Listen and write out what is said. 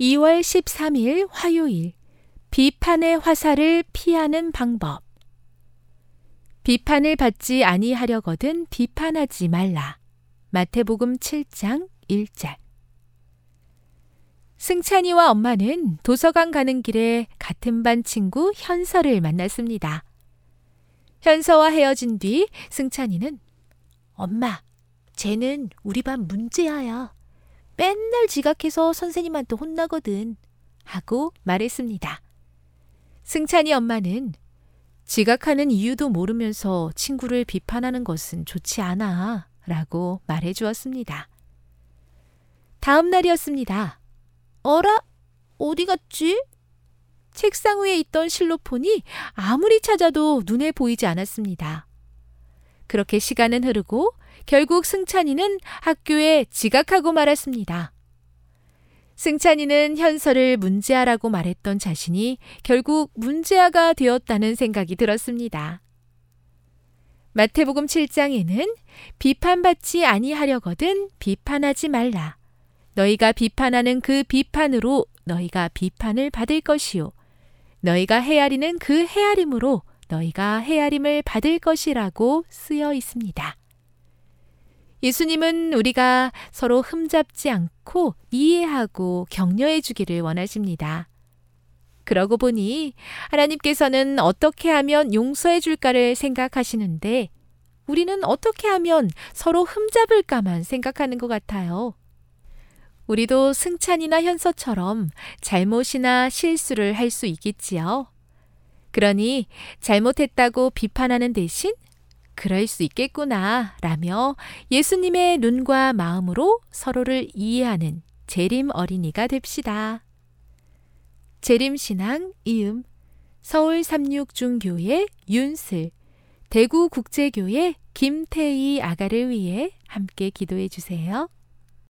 2월 13일 화요일, 비판의 화살을 피하는 방법. 비판을 받지 아니하려거든 비판하지 말라. 마태복음 7장 1절. 승찬이와 엄마는 도서관 가는 길에 같은 반 친구 현서를 만났습니다. 현서와 헤어진 뒤 승찬이는 엄마, 쟤는 우리 반 문제아야. 맨날 지각해서 선생님한테 혼나거든. 하고 말했습니다. 승찬이 엄마는 지각하는 이유도 모르면서 친구를 비판하는 것은 좋지 않아. 라고 말해주었습니다. 다음 날이었습니다. 어라? 어디 갔지? 책상 위에 있던 실로폰이 아무리 찾아도 눈에 보이지 않았습니다. 그렇게 시간은 흐르고 결국 승찬이는 학교에 지각하고 말았습니다. 승찬이는 현서를 문제아라고 말했던 자신이 결국 문제아가 되었다는 생각이 들었습니다. 마태복음 7장에는 비판받지 아니하려거든 비판하지 말라. 너희가 비판하는 그 비판으로 너희가 비판을 받을 것이요. 너희가 헤아리는 그 헤아림으로 너희가 헤아림을 받을 것이라고 쓰여 있습니다. 예수님은 우리가 서로 흠잡지 않고 이해하고 격려해 주기를 원하십니다. 그러고 보니 하나님께서는 어떻게 하면 용서해 줄까를 생각하시는데 우리는 어떻게 하면 서로 흠잡을까만 생각하는 것 같아요. 우리도 승찬이나 현서처럼 잘못이나 실수를 할 수 있겠지요. 그러니 잘못했다고 비판하는 대신 그럴 수 있겠구나 라며 예수님의 눈과 마음으로 서로를 이해하는 재림 어린이가 됩시다. 재림신앙 이음, 서울삼육중교회 윤슬, 대구국제교회 김태이 아가를 위해 함께 기도해 주세요.